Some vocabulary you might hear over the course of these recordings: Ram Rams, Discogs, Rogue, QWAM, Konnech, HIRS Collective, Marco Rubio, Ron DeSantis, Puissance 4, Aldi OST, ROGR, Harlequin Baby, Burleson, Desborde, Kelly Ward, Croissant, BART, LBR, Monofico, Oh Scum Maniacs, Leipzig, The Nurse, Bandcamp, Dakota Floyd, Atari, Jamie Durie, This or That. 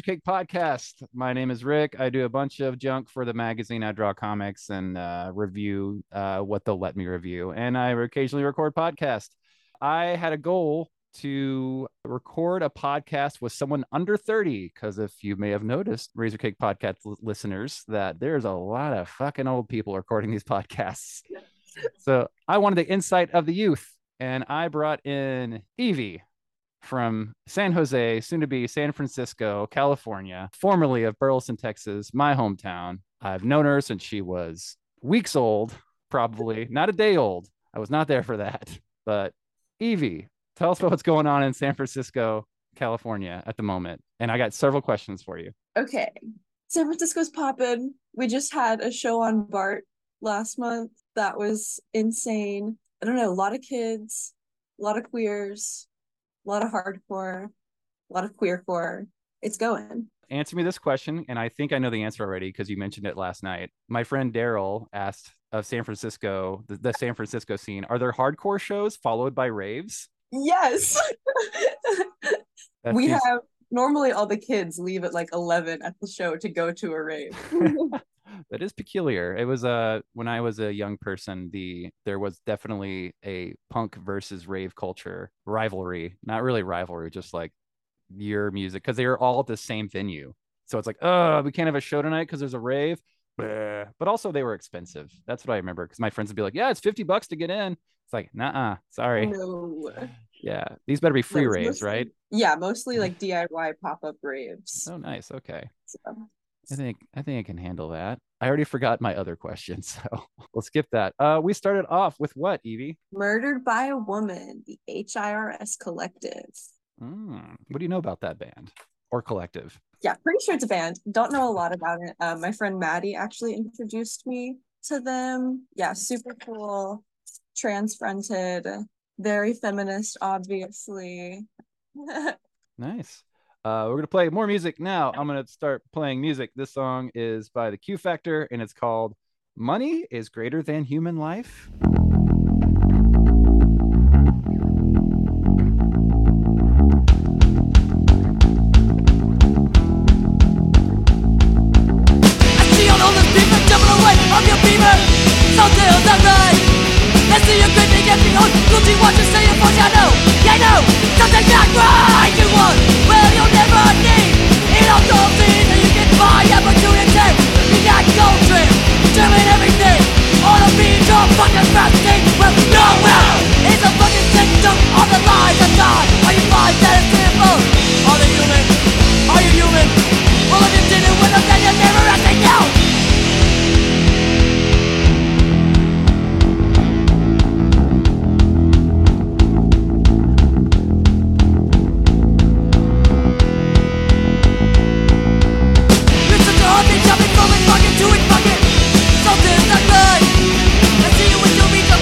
Razorcake podcast. My name is Rick. I do a bunch of junk for the magazine. I draw comics and review what they'll let me review. And I occasionally record podcasts. I had a goal to record a podcast with someone under 30, because if you may have noticed, Razorcake podcast listeners, that there's a lot of fucking old people recording these podcasts. So I wanted the insight of the youth, and I brought in Evie from San Jose, soon to be San Francisco, California, formerly of Burleson, Texas, my hometown. I've known her since she was weeks old, probably not a day old. I was not there for that. But Evie, tell us about what's going on in San Francisco, California at the moment. And I got several questions for you. Okay. San Francisco's poppin'. We just had a show on BART last month. That was insane. I don't know, a lot of kids, a lot of queers, a lot of hardcore, a lot of queercore. It's going. Answer me this question, and I think I know the answer already because you mentioned it last night. My friend Daryl asked of San Francisco, the San Francisco scene, are there hardcore shows followed by raves? Yes. We have, normally all the kids leave at like 11 at the show to go to a rave. That is peculiar. It was when I was a young person, there was definitely a punk versus rave culture rivalry. Not really rivalry, just like your music, because they were all at the same venue. So it's like, oh, we can't have a show tonight because there's a rave. Bleh. But also they were expensive. That's what I remember, because my friends would be like, yeah, it's $50 to get in. It's like, nah, sorry. No. Yeah, these better be free raves, mostly, right? Yeah, mostly like DIY pop-up raves. Oh, nice. Okay. So. I think I can handle that. I already forgot my other question, so we'll skip that. We started off with what, Evie? Murdered by a Woman, the HIRS Collective. What do you know about that band or collective? Yeah, pretty sure it's a band. Don't know a lot about it. My friend Maddie actually introduced me to them. Yeah, super cool, trans-fronted, very feminist, obviously. Nice. We're going to play more music now. I'm going to start playing music. This song is by The Q Factor, and it's called Money is Greater Than Human Life. I see all the people jumping away of your fever. Something that right. I see your great big empty hole. Don't you want to say it for you? I know. Yeah, I know. Something that right you want. Fucking do it, fucking something like that. I see you when you meet up.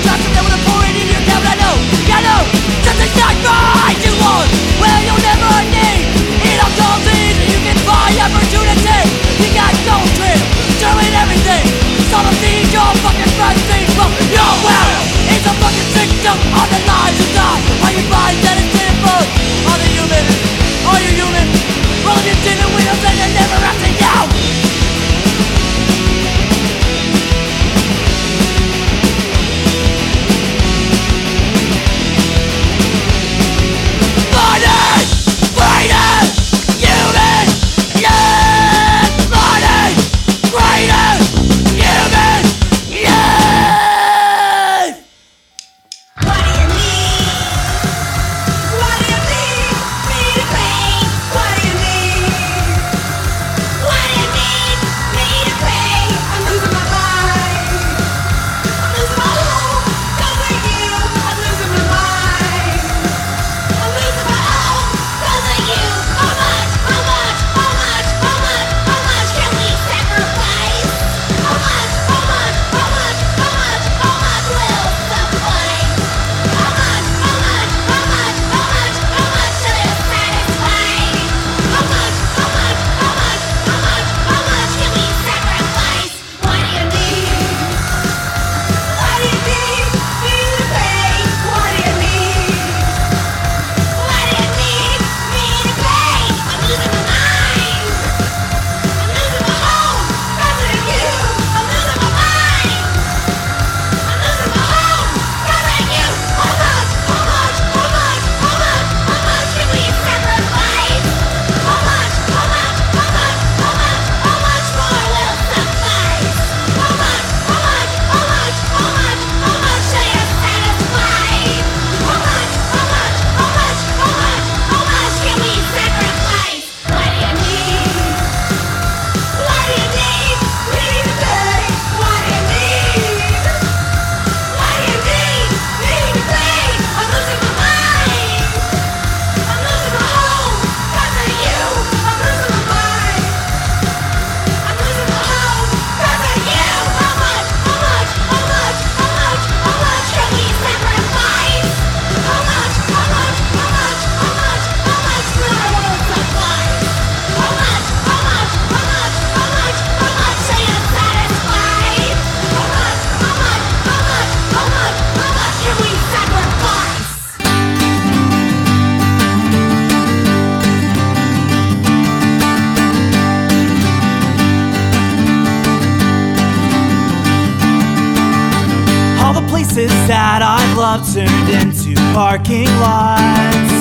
that I've loved turned into parking lots.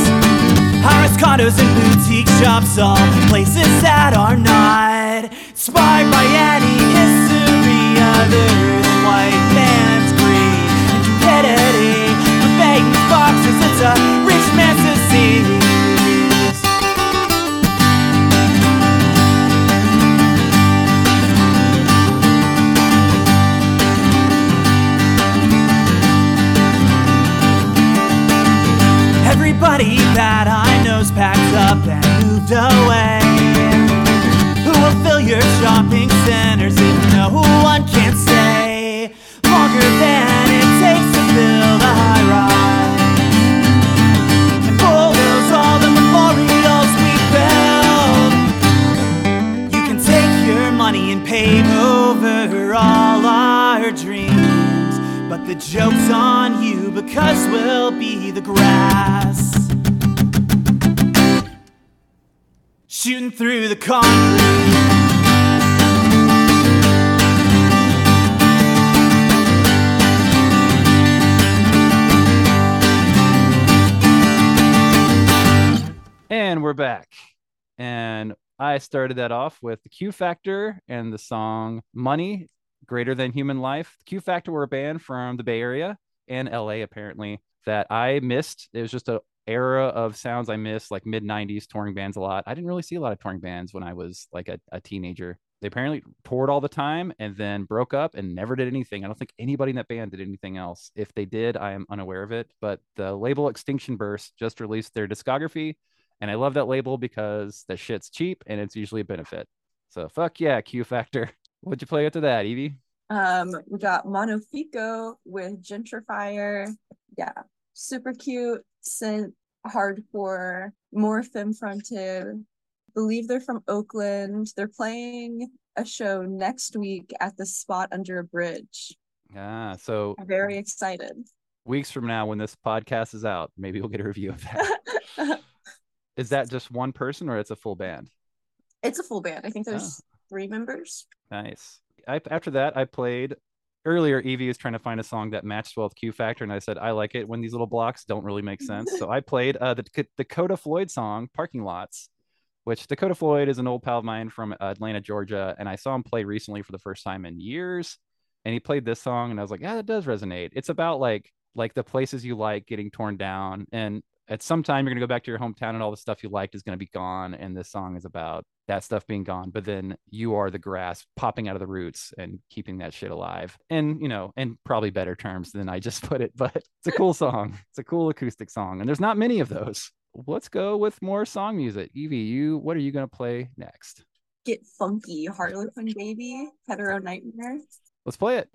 HIRS condos and boutique shops, all the places that are not inspired by any history other than white man's greed and cupidity. The begging boxes, it's a rich man's disease. Everybody that I know's packed up and moved away. Who will fill your shopping centers if no one can stay longer than it takes to build a high-rise and bulldoze all the memorials we build. You can take your money and pave over all our dreams, but the joke's on you because we'll be the grass shooting through the concrete. And we're back. And I started that off with the Q Factor and the song Money Greater Than Human Life. The Q Factor were a band from the Bay Area and LA, apparently, that I missed. It was just an era of sounds I missed, like mid-90s touring bands a lot. I didn't really see a lot of touring bands when I was like a teenager. They apparently toured all the time and then broke up and never did anything. I don't think anybody in that band did anything else. If they did, I am unaware of it. But the label Extinction Burst just released their discography, and I love that label because the shit's cheap and it's usually a benefit. So fuck yeah, Q Factor. What'd you play after that, Evie? We got Monofico with Gentrifier. Yeah, super cute, synth, hardcore, more femme-fronted. Believe they're from Oakland. They're playing a show next week at the Spot Under a Bridge. Ah, so I'm very excited. Weeks from now, when this podcast is out, maybe we'll get a review of that. Is that just one person or it's a full band? It's a full band. I think there's three members. Nice. After that, I played earlier. Evie is trying to find a song that matched well with Q Factor, and I said I like it when these little blocks don't really make sense. So I played the Dakota Floyd song "Parking Lots," which Dakota Floyd is an old pal of mine from Atlanta, Georgia, and I saw him play recently for the first time in years. And he played this song, and I was like, "Yeah, that does resonate." It's about like the places you like getting torn down, and at some time you're gonna go back to your hometown, and all the stuff you liked is gonna be gone. And this song is about that stuff being gone, but then you are the grass popping out of the roots and keeping that shit alive. And, you know, in probably better terms than I just put it, but it's a cool song. It's a cool acoustic song. And there's not many of those. Let's go with more song music. Evie, what are you going to play next? Get funky. Harlequin Baby, Hetero Nightmare. Let's play it.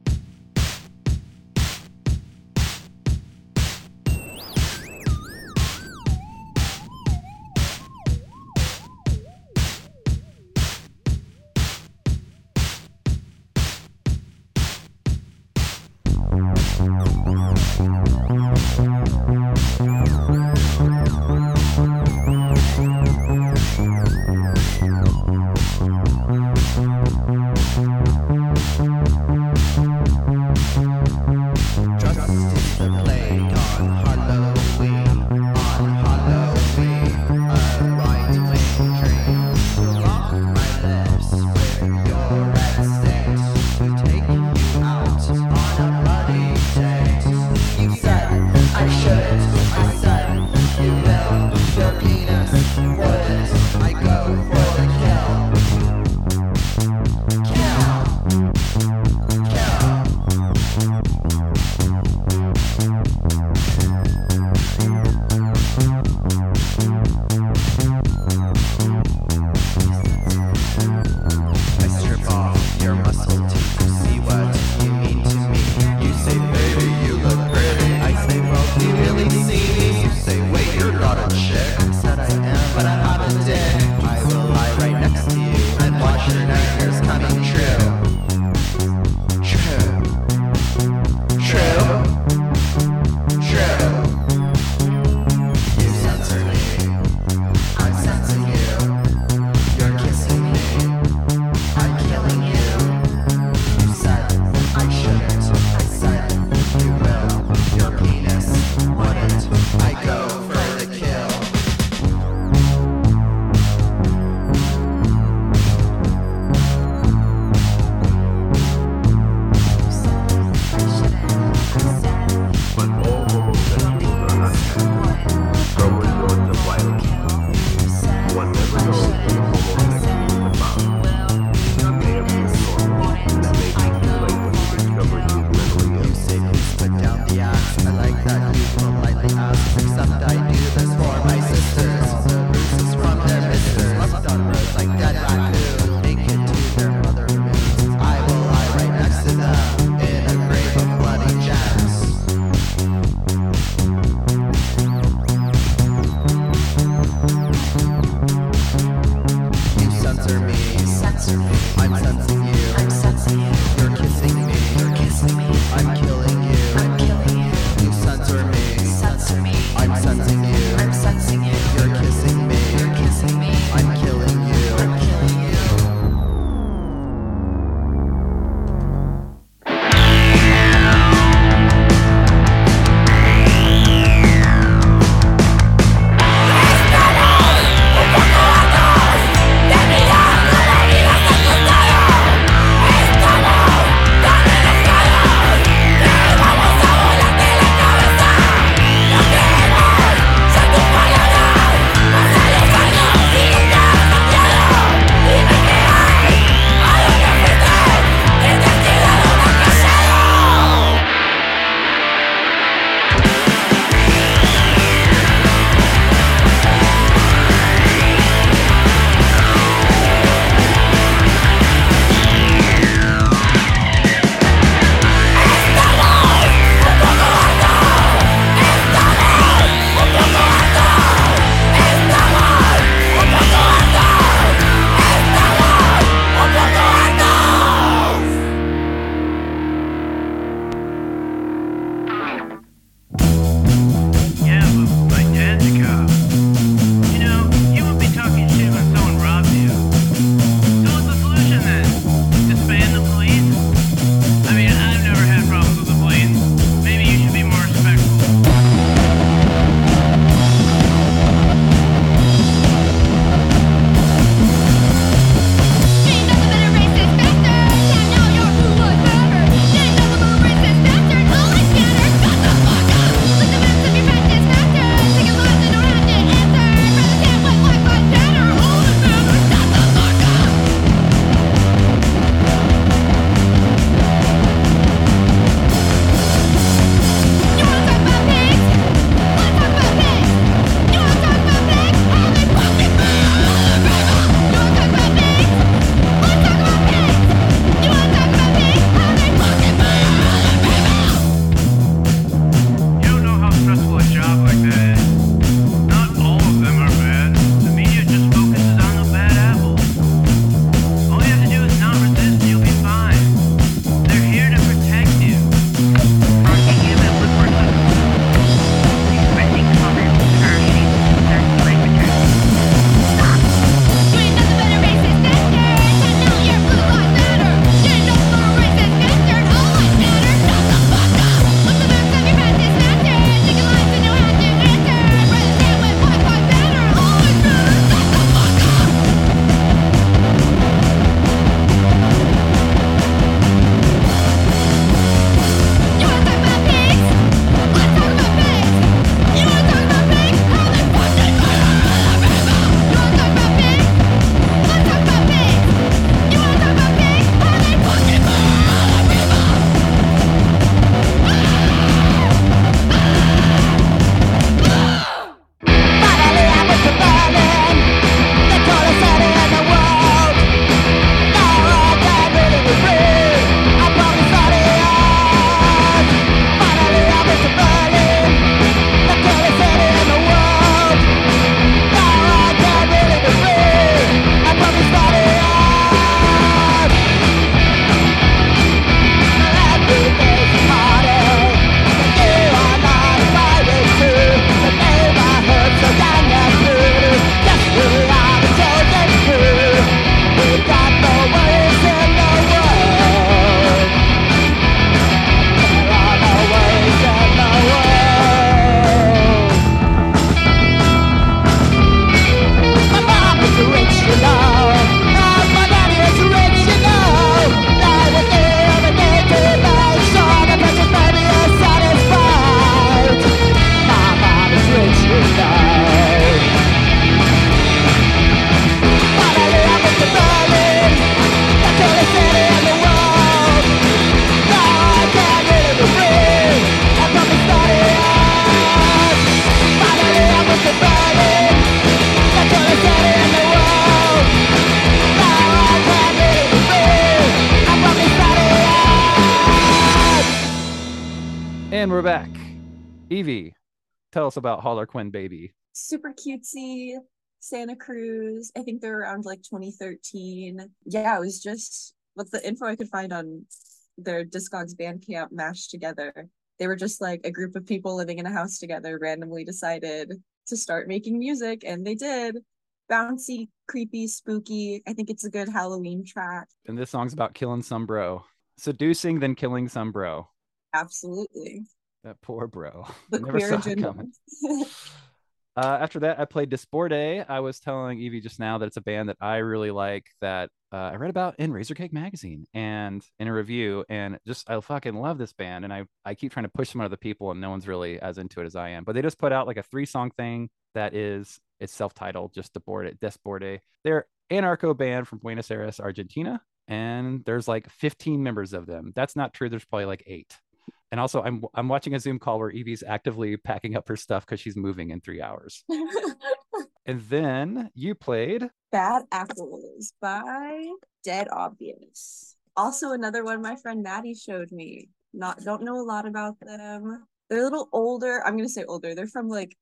I said About Harlequin Baby. Super cutesy, Santa Cruz. I think they're around like 2013. Yeah, it was just with the info I could find on their Discogs Bandcamp mashed together. They were just like a group of people living in a house together randomly decided to start making music, and they did. Bouncy, creepy, spooky. I think it's a good Halloween track. And this song's about killing some bro. Seducing, then killing some bro. Absolutely. That poor bro. Never saw it coming. After that, I played Desborde. I was telling Evie just now that it's a band that I really like, that I read about in Razorcake magazine and in a review, and just I fucking love this band, and I keep trying to push some other people, and no one's really as into it as I am. But they just put out like a 3-song thing that is, it's self-titled, just Desborde. They're anarcho band from Buenos Aires, Argentina, and there's like 15 members of them. That's not true. There's probably like 8. And also, I'm watching a Zoom call where Evie's actively packing up her stuff because she's moving in 3 hours. And then you played Bad Apples by Dead Obvious. Also another one my friend Maddie showed me. Don't know a lot about them. They're a little older. I'm going to say older. They're from like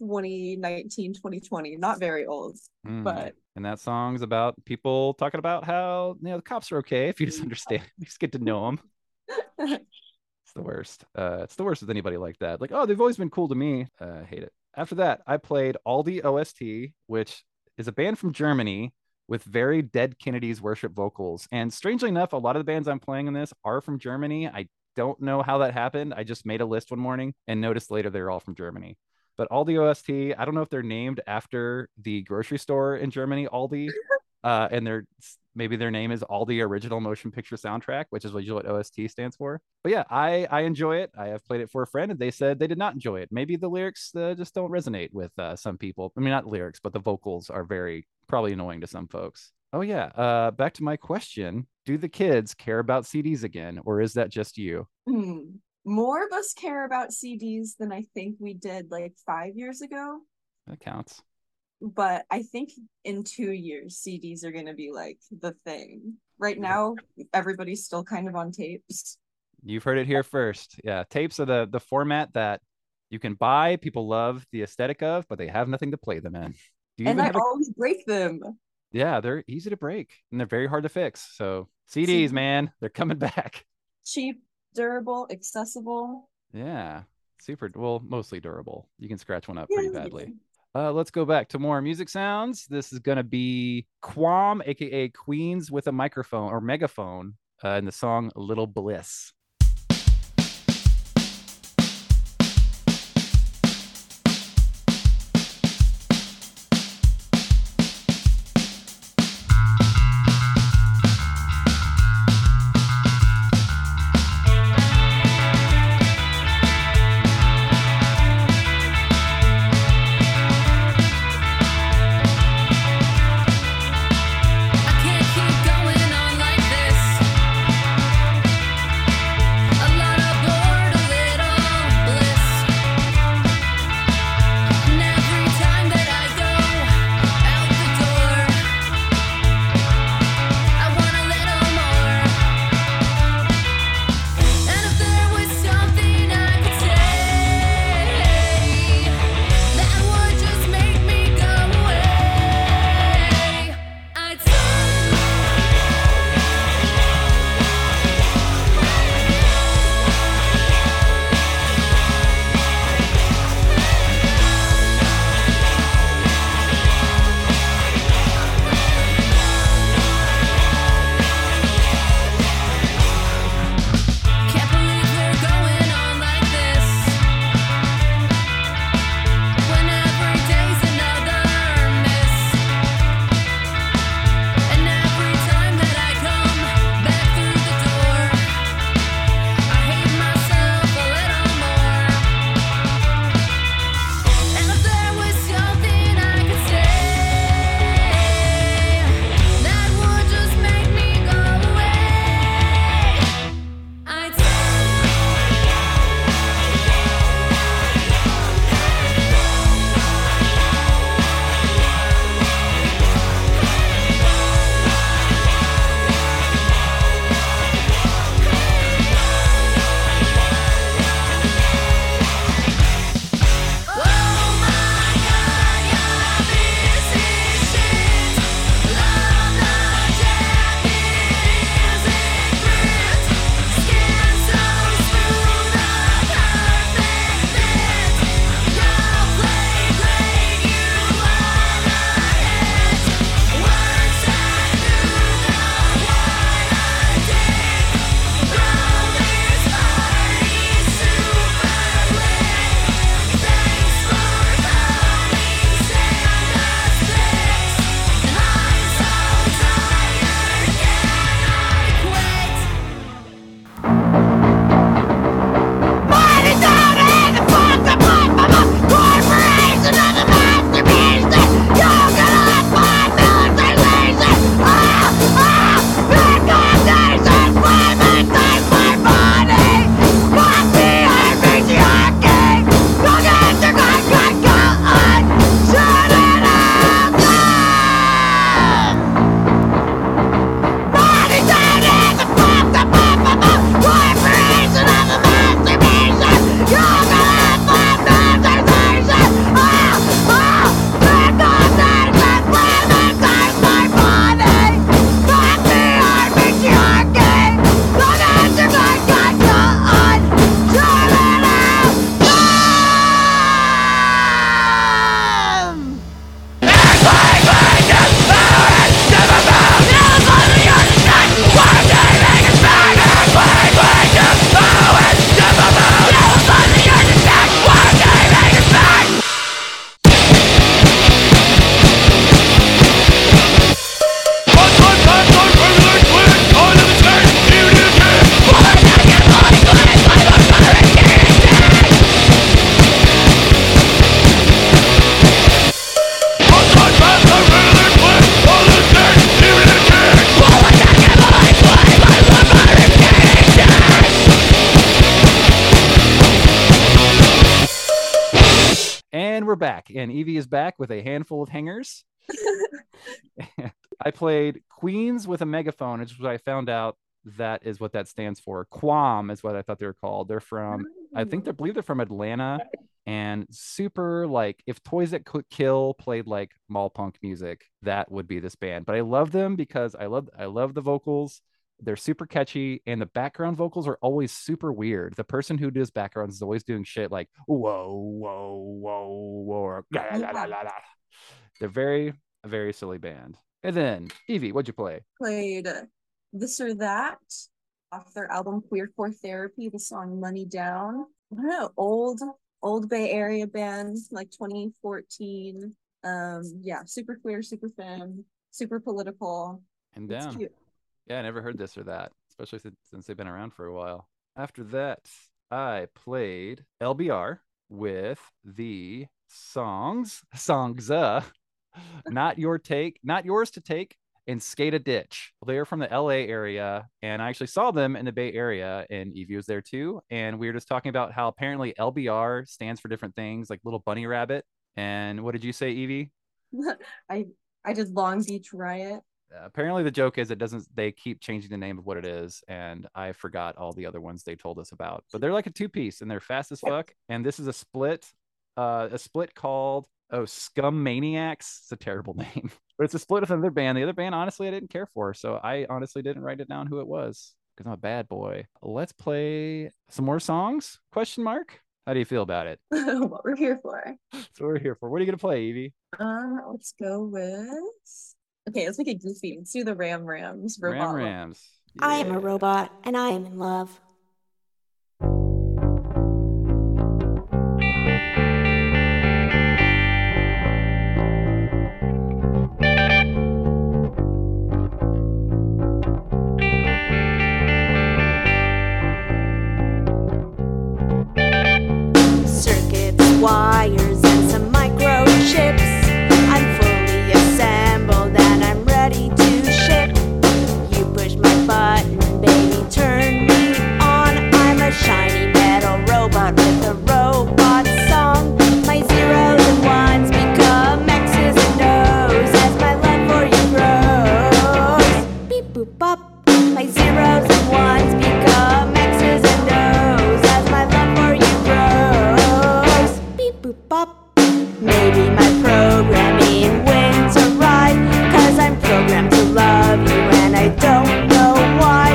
2019, 2020. Not very old, but... And that song's about people talking about how, you know, the cops are okay if you just understand. You just get to know them. The worst. It's the worst with anybody like that. Like, oh, they've always been cool to me. I hate it. After that, I played Aldi OST, which is a band from Germany with very Dead Kennedys worship vocals. And strangely enough, a lot of the bands I'm playing in this are from Germany. I don't know how that happened. I just made a list one morning and noticed later they're all from Germany. But Aldi OST, I don't know if they're named after the grocery store in Germany, Aldi. And they're maybe their name is Aldi Original Motion Picture Soundtrack, which is what OST stands for. But yeah, I enjoy it. I have played it for a friend, and they said they did not enjoy it. Maybe the lyrics just don't resonate with some people. I mean, not lyrics, but the vocals are very probably annoying to some folks. Oh yeah, back to my question. Do the kids care about CDs again, or is that just you? More of us care about CDs than I think we did like 5 years ago. That counts. But I think in 2 years, CDs are going to be like the thing. Right now, everybody's still kind of on tapes. You've heard it here first. Yeah, tapes are the format that you can buy. People love the aesthetic of, but they have nothing to play them in. And I always break them. Yeah, they're easy to break, and they're very hard to fix. So CDs, man, they're coming back. Cheap, durable, accessible. Yeah, super. Well, mostly durable. You can scratch one up pretty badly. Let's go back to more music sounds. This is going to be QWAM, aka Queens with a Microphone or Megaphone, in the song Little Bliss. we're back, and Evie is back with a handful of hangers. I played Queens with a Megaphone, which is what I found out that is what that stands for. QWAM is what I thought they were called. They're from, I think, they're from Atlanta, and super, like, if Toys That Could Kill played like mall punk music, that would be this band. But I love them because I love the vocals. They're super catchy, and the background vocals are always super weird. The person who does backgrounds is always doing shit like whoa, whoa, whoa, whoa, or, la, la, la, la, la. They're very, very silly band. And then Evie, what'd you play? Played This or That off their album Queercore Therapy, the song Money Down. I don't know, old Bay Area band, like 2014. Yeah, super queer, super femme, super political. And down. It's cute. Yeah, I never heard This or That, especially since they've been around for a while. After that, I played LBR with the songs, Not Your Take, Not Yours to Take, and Skate a Ditch. They are from the LA area, and I actually saw them in the Bay Area, and Evie was there too. And we were just talking about how apparently LBR stands for different things, like Little Bunny Rabbit. And what did you say, Evie? I did Long Beach Riot. Apparently the joke is they keep changing the name of what it is, and I forgot all the other ones they told us about, but they're like a two-piece and they're fast as fuck. And this is a split called Oh Scum Maniacs. It's a terrible name, but it's a split with another band. The other band, honestly, I didn't care for, so I honestly didn't write it down who it was because I'm a bad boy. Let's play some more songs, ? How do you feel about it? What we're here for. That's what we're here for. What are you gonna play, Evie? Let's go with, okay, let's make it goofy. Let's do the Ram Rams. Ram Rams. Yeah. I am a robot, and I am in love. Circuits, wires, and some microchips. Shiny metal robot with a robot song. My zeros and ones become X's and O's as my love for you grows. Beep boop bop. My zeros and ones become X's and O's as my love for you grows. Beep boop bop. Maybe my programming wins are right, 'cause I'm programmed to love you and I don't know why.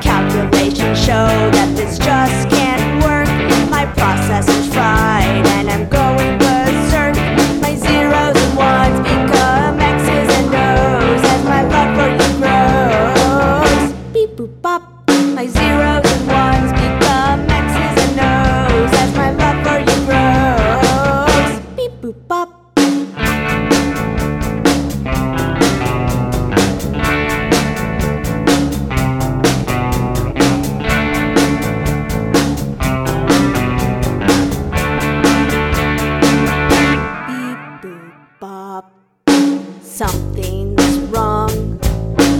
Calculations show that this just can't work. My processor's fried and I'm going berserk. My zeros and ones become X's and O's as my love for you grows. Beep boop bop. My zeros and ones become X's and O's as my love for you grows. Beep boop bop. Something's wrong.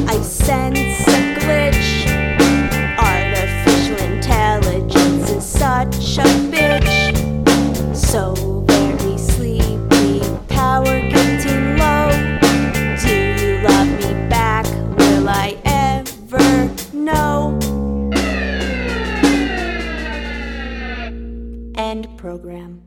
I sense a glitch. Artificial intelligence is such a bitch. So very sleepy, power getting low. Do you love me back? Will I ever know? End program.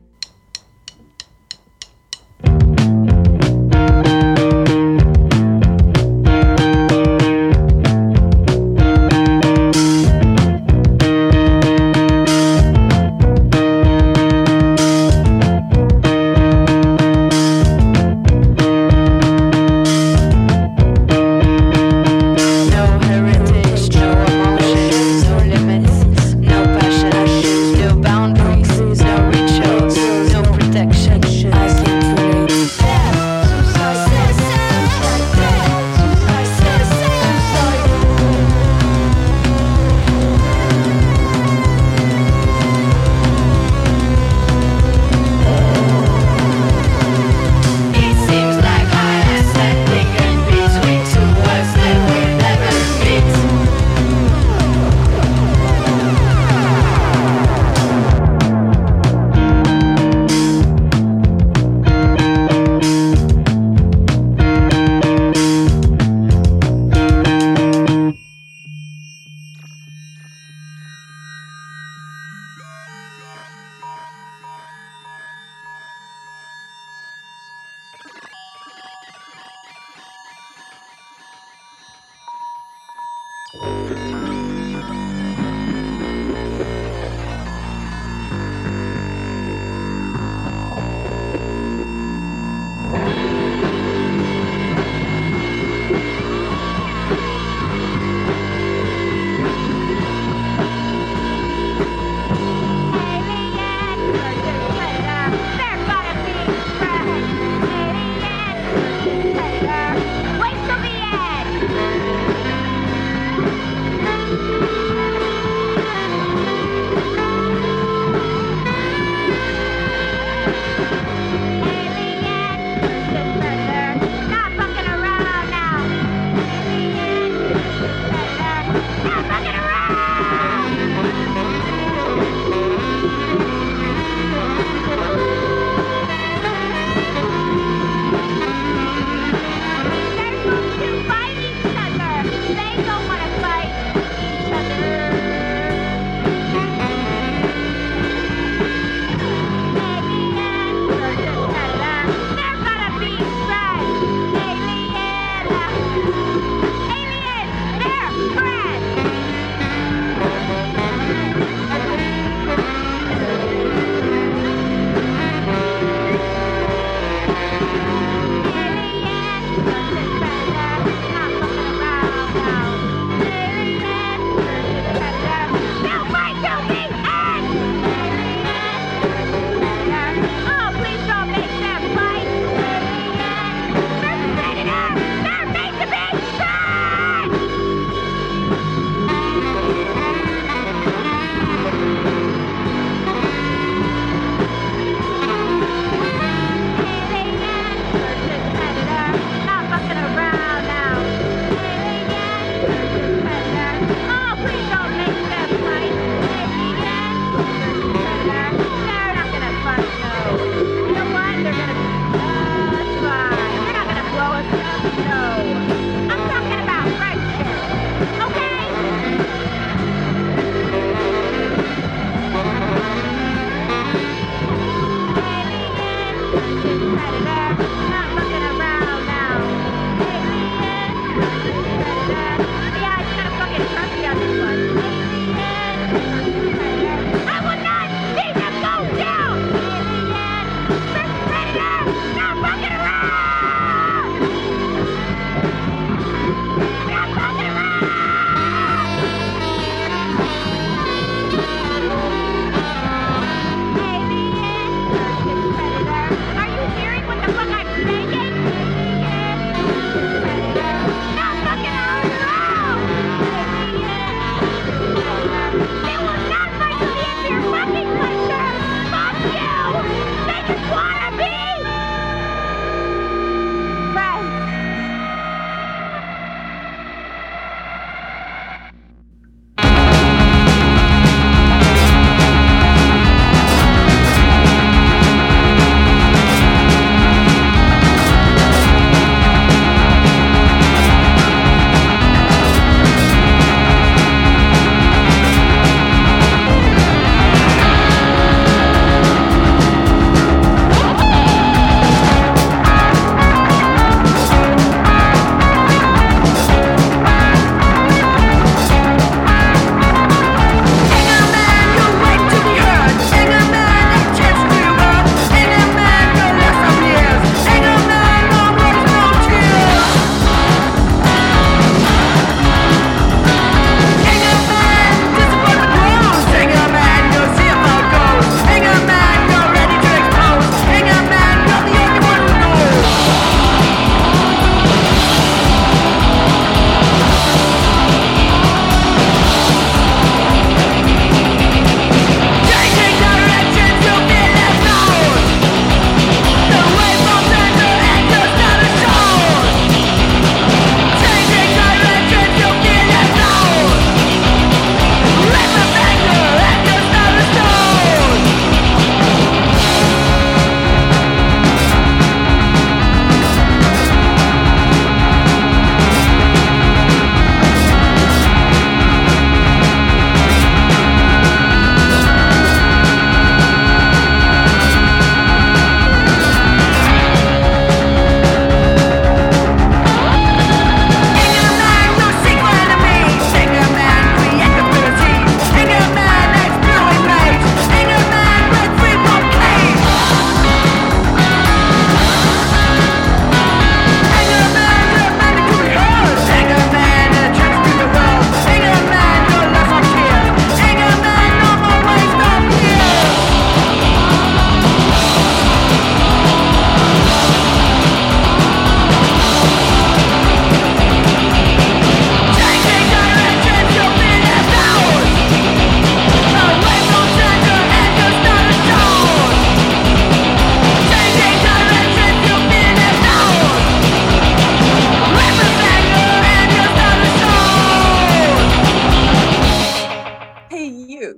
Shows.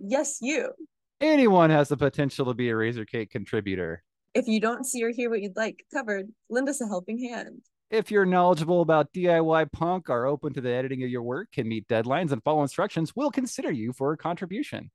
Yes, you. Anyone has the potential to be a Razorcake contributor. If you don't see or hear what you'd like covered, lend us a helping hand. If you're knowledgeable about DIY punk, are open to the editing of your work, can meet deadlines and follow instructions, we'll consider you for a contribution.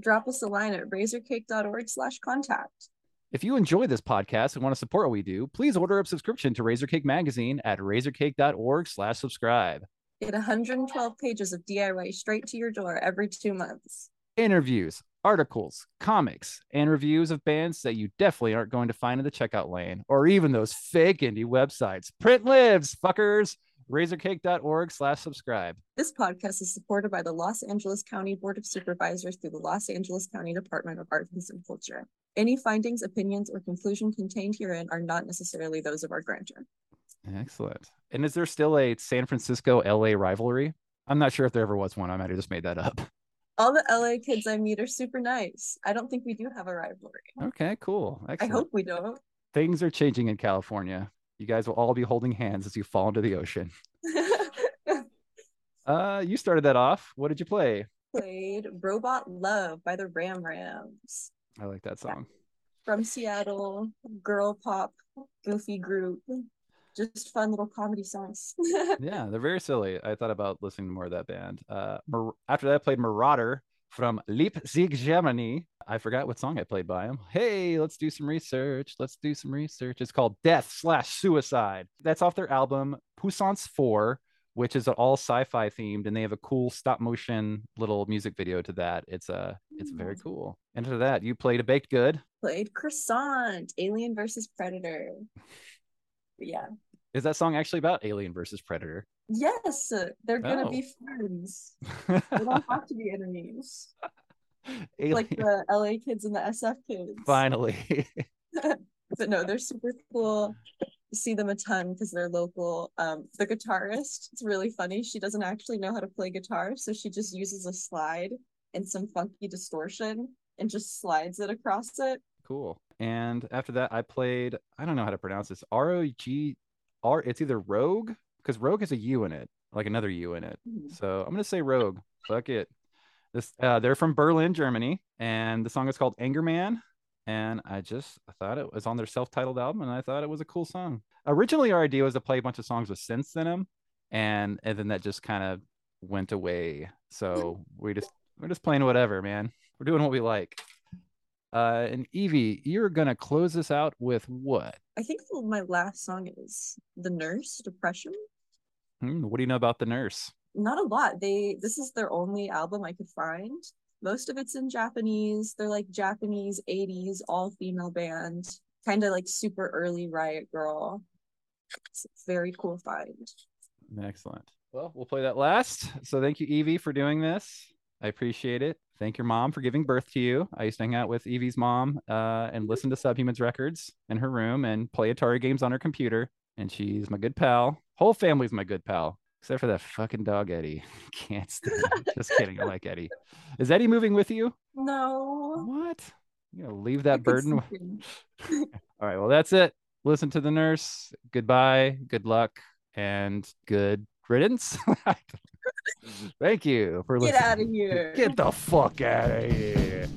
Drop us a line at razorcake.org/contact. If you enjoy this podcast and want to support what we do, please order a subscription to Razorcake Magazine at razorcake.org/subscribe. Get 112 pages of DIY straight to your door every 2 months. Interviews, articles, comics, and reviews of bands that you definitely aren't going to find in the checkout lane, or even those fake indie websites. Print lives, fuckers! razorcake.org/subscribe. This podcast is supported by the Los Angeles County Board of Supervisors through the Los Angeles County Department of Arts and Culture. Any findings, opinions, or conclusion contained herein are not necessarily those of our grantor. Excellent. And is there still a San Francisco-LA rivalry? I'm not sure if there ever was one. I might have just made that up. All the LA kids I meet are super nice. I don't think we do have a rivalry. Okay, cool. Excellent. I hope we don't. Things are changing in California. You guys will all be holding hands as you fall into the ocean. You started that off. What did you play? Played Robot Love by the Ram Rams. I like that song. From Seattle, girl pop, goofy group. Just fun little comedy songs. Yeah, they're very silly. I thought about listening to more of that band. After that, I played Marauder from Leipzig, Germany. I forgot what song I played by him. Hey, let's do some research. Let's do some research. It's called Death/Suicide. That's off their album Puissance 4, which is all sci-fi themed, and they have a cool stop motion little music video to that. It's very cool. And after that, you played a baked good. Played Croissant, Alien versus Predator. Yeah. Is that song actually about Alien versus Predator? Yes, they're going to be friends. They don't have to be enemies. Like the LA kids and the SF kids. Finally. But no, they're super cool. You see them a ton because they're local. The guitarist, it's really funny. She doesn't actually know how to play guitar, so she just uses a slide and some funky distortion and just slides it across it. Cool. And after that, I played, I don't know how to pronounce this, R-O-G-R, it's either Rogue, because Rogue has a U in it, like another U in it. So I'm going to say Rogue. Fuck it. This they're from Berlin, Germany, and the song is called Anger Man. And I thought it was on their self-titled album, and I thought it was a cool song. Originally, our idea was to play a bunch of songs with synths in them, and then that just kind of went away. So we're just playing whatever, man. We're doing what we like. And Evie, you're gonna close this out with what? I think my last song is The Nurse, Depression. What do you know about The Nurse? Not a lot. This is their only album I could find. Most of it's in Japanese. They're like Japanese 80s all-female band, kind of like super early Riot Girl. It's a very cool find. Excellent. Well, we'll play that last. So thank you, Evie, for doing this. I appreciate it. Thank your mom for giving birth to you. I used to hang out with Evie's mom and listen to Subhumans records in her room and play Atari games on her computer. And she's my good pal. Whole family's my good pal. Except for that fucking dog, Eddie. Can't stand it. Just kidding. I like Eddie. Is Eddie moving with you? No. What? You know, leave that burden. All right. Well, that's it. Listen to The Nurse. Goodbye. Good luck. And good riddance. Thank you for listening. Get out of here. Get the fuck out of here.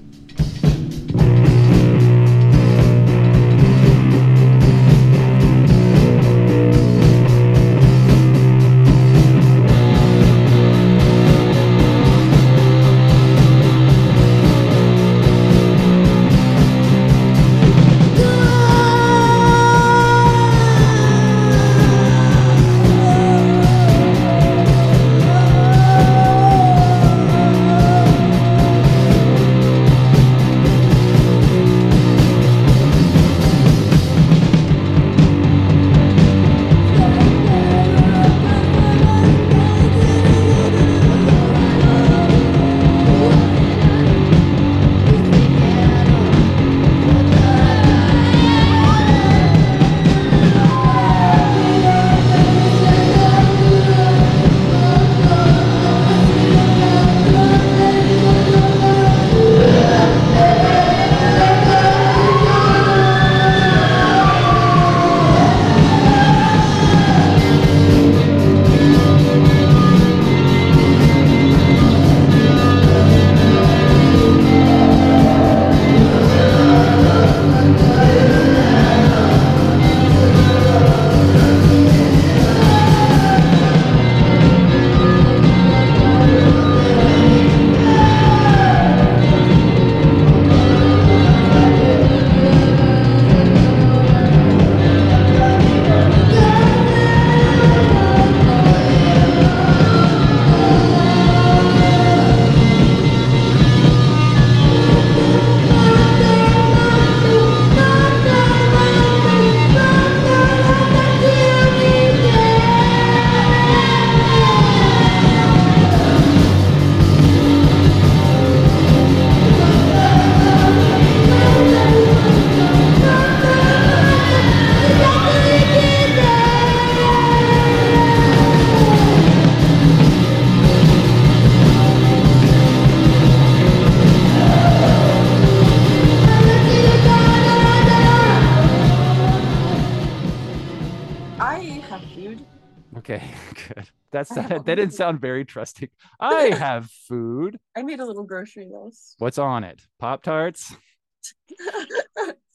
That didn't sound very trusting. I have food. I made a little grocery list. What's on it? Pop-Tarts?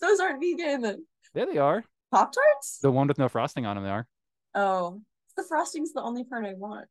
Those aren't vegan. There they are. Pop-Tarts? The one with no frosting on them, they are. Oh, the frosting's the only part I want.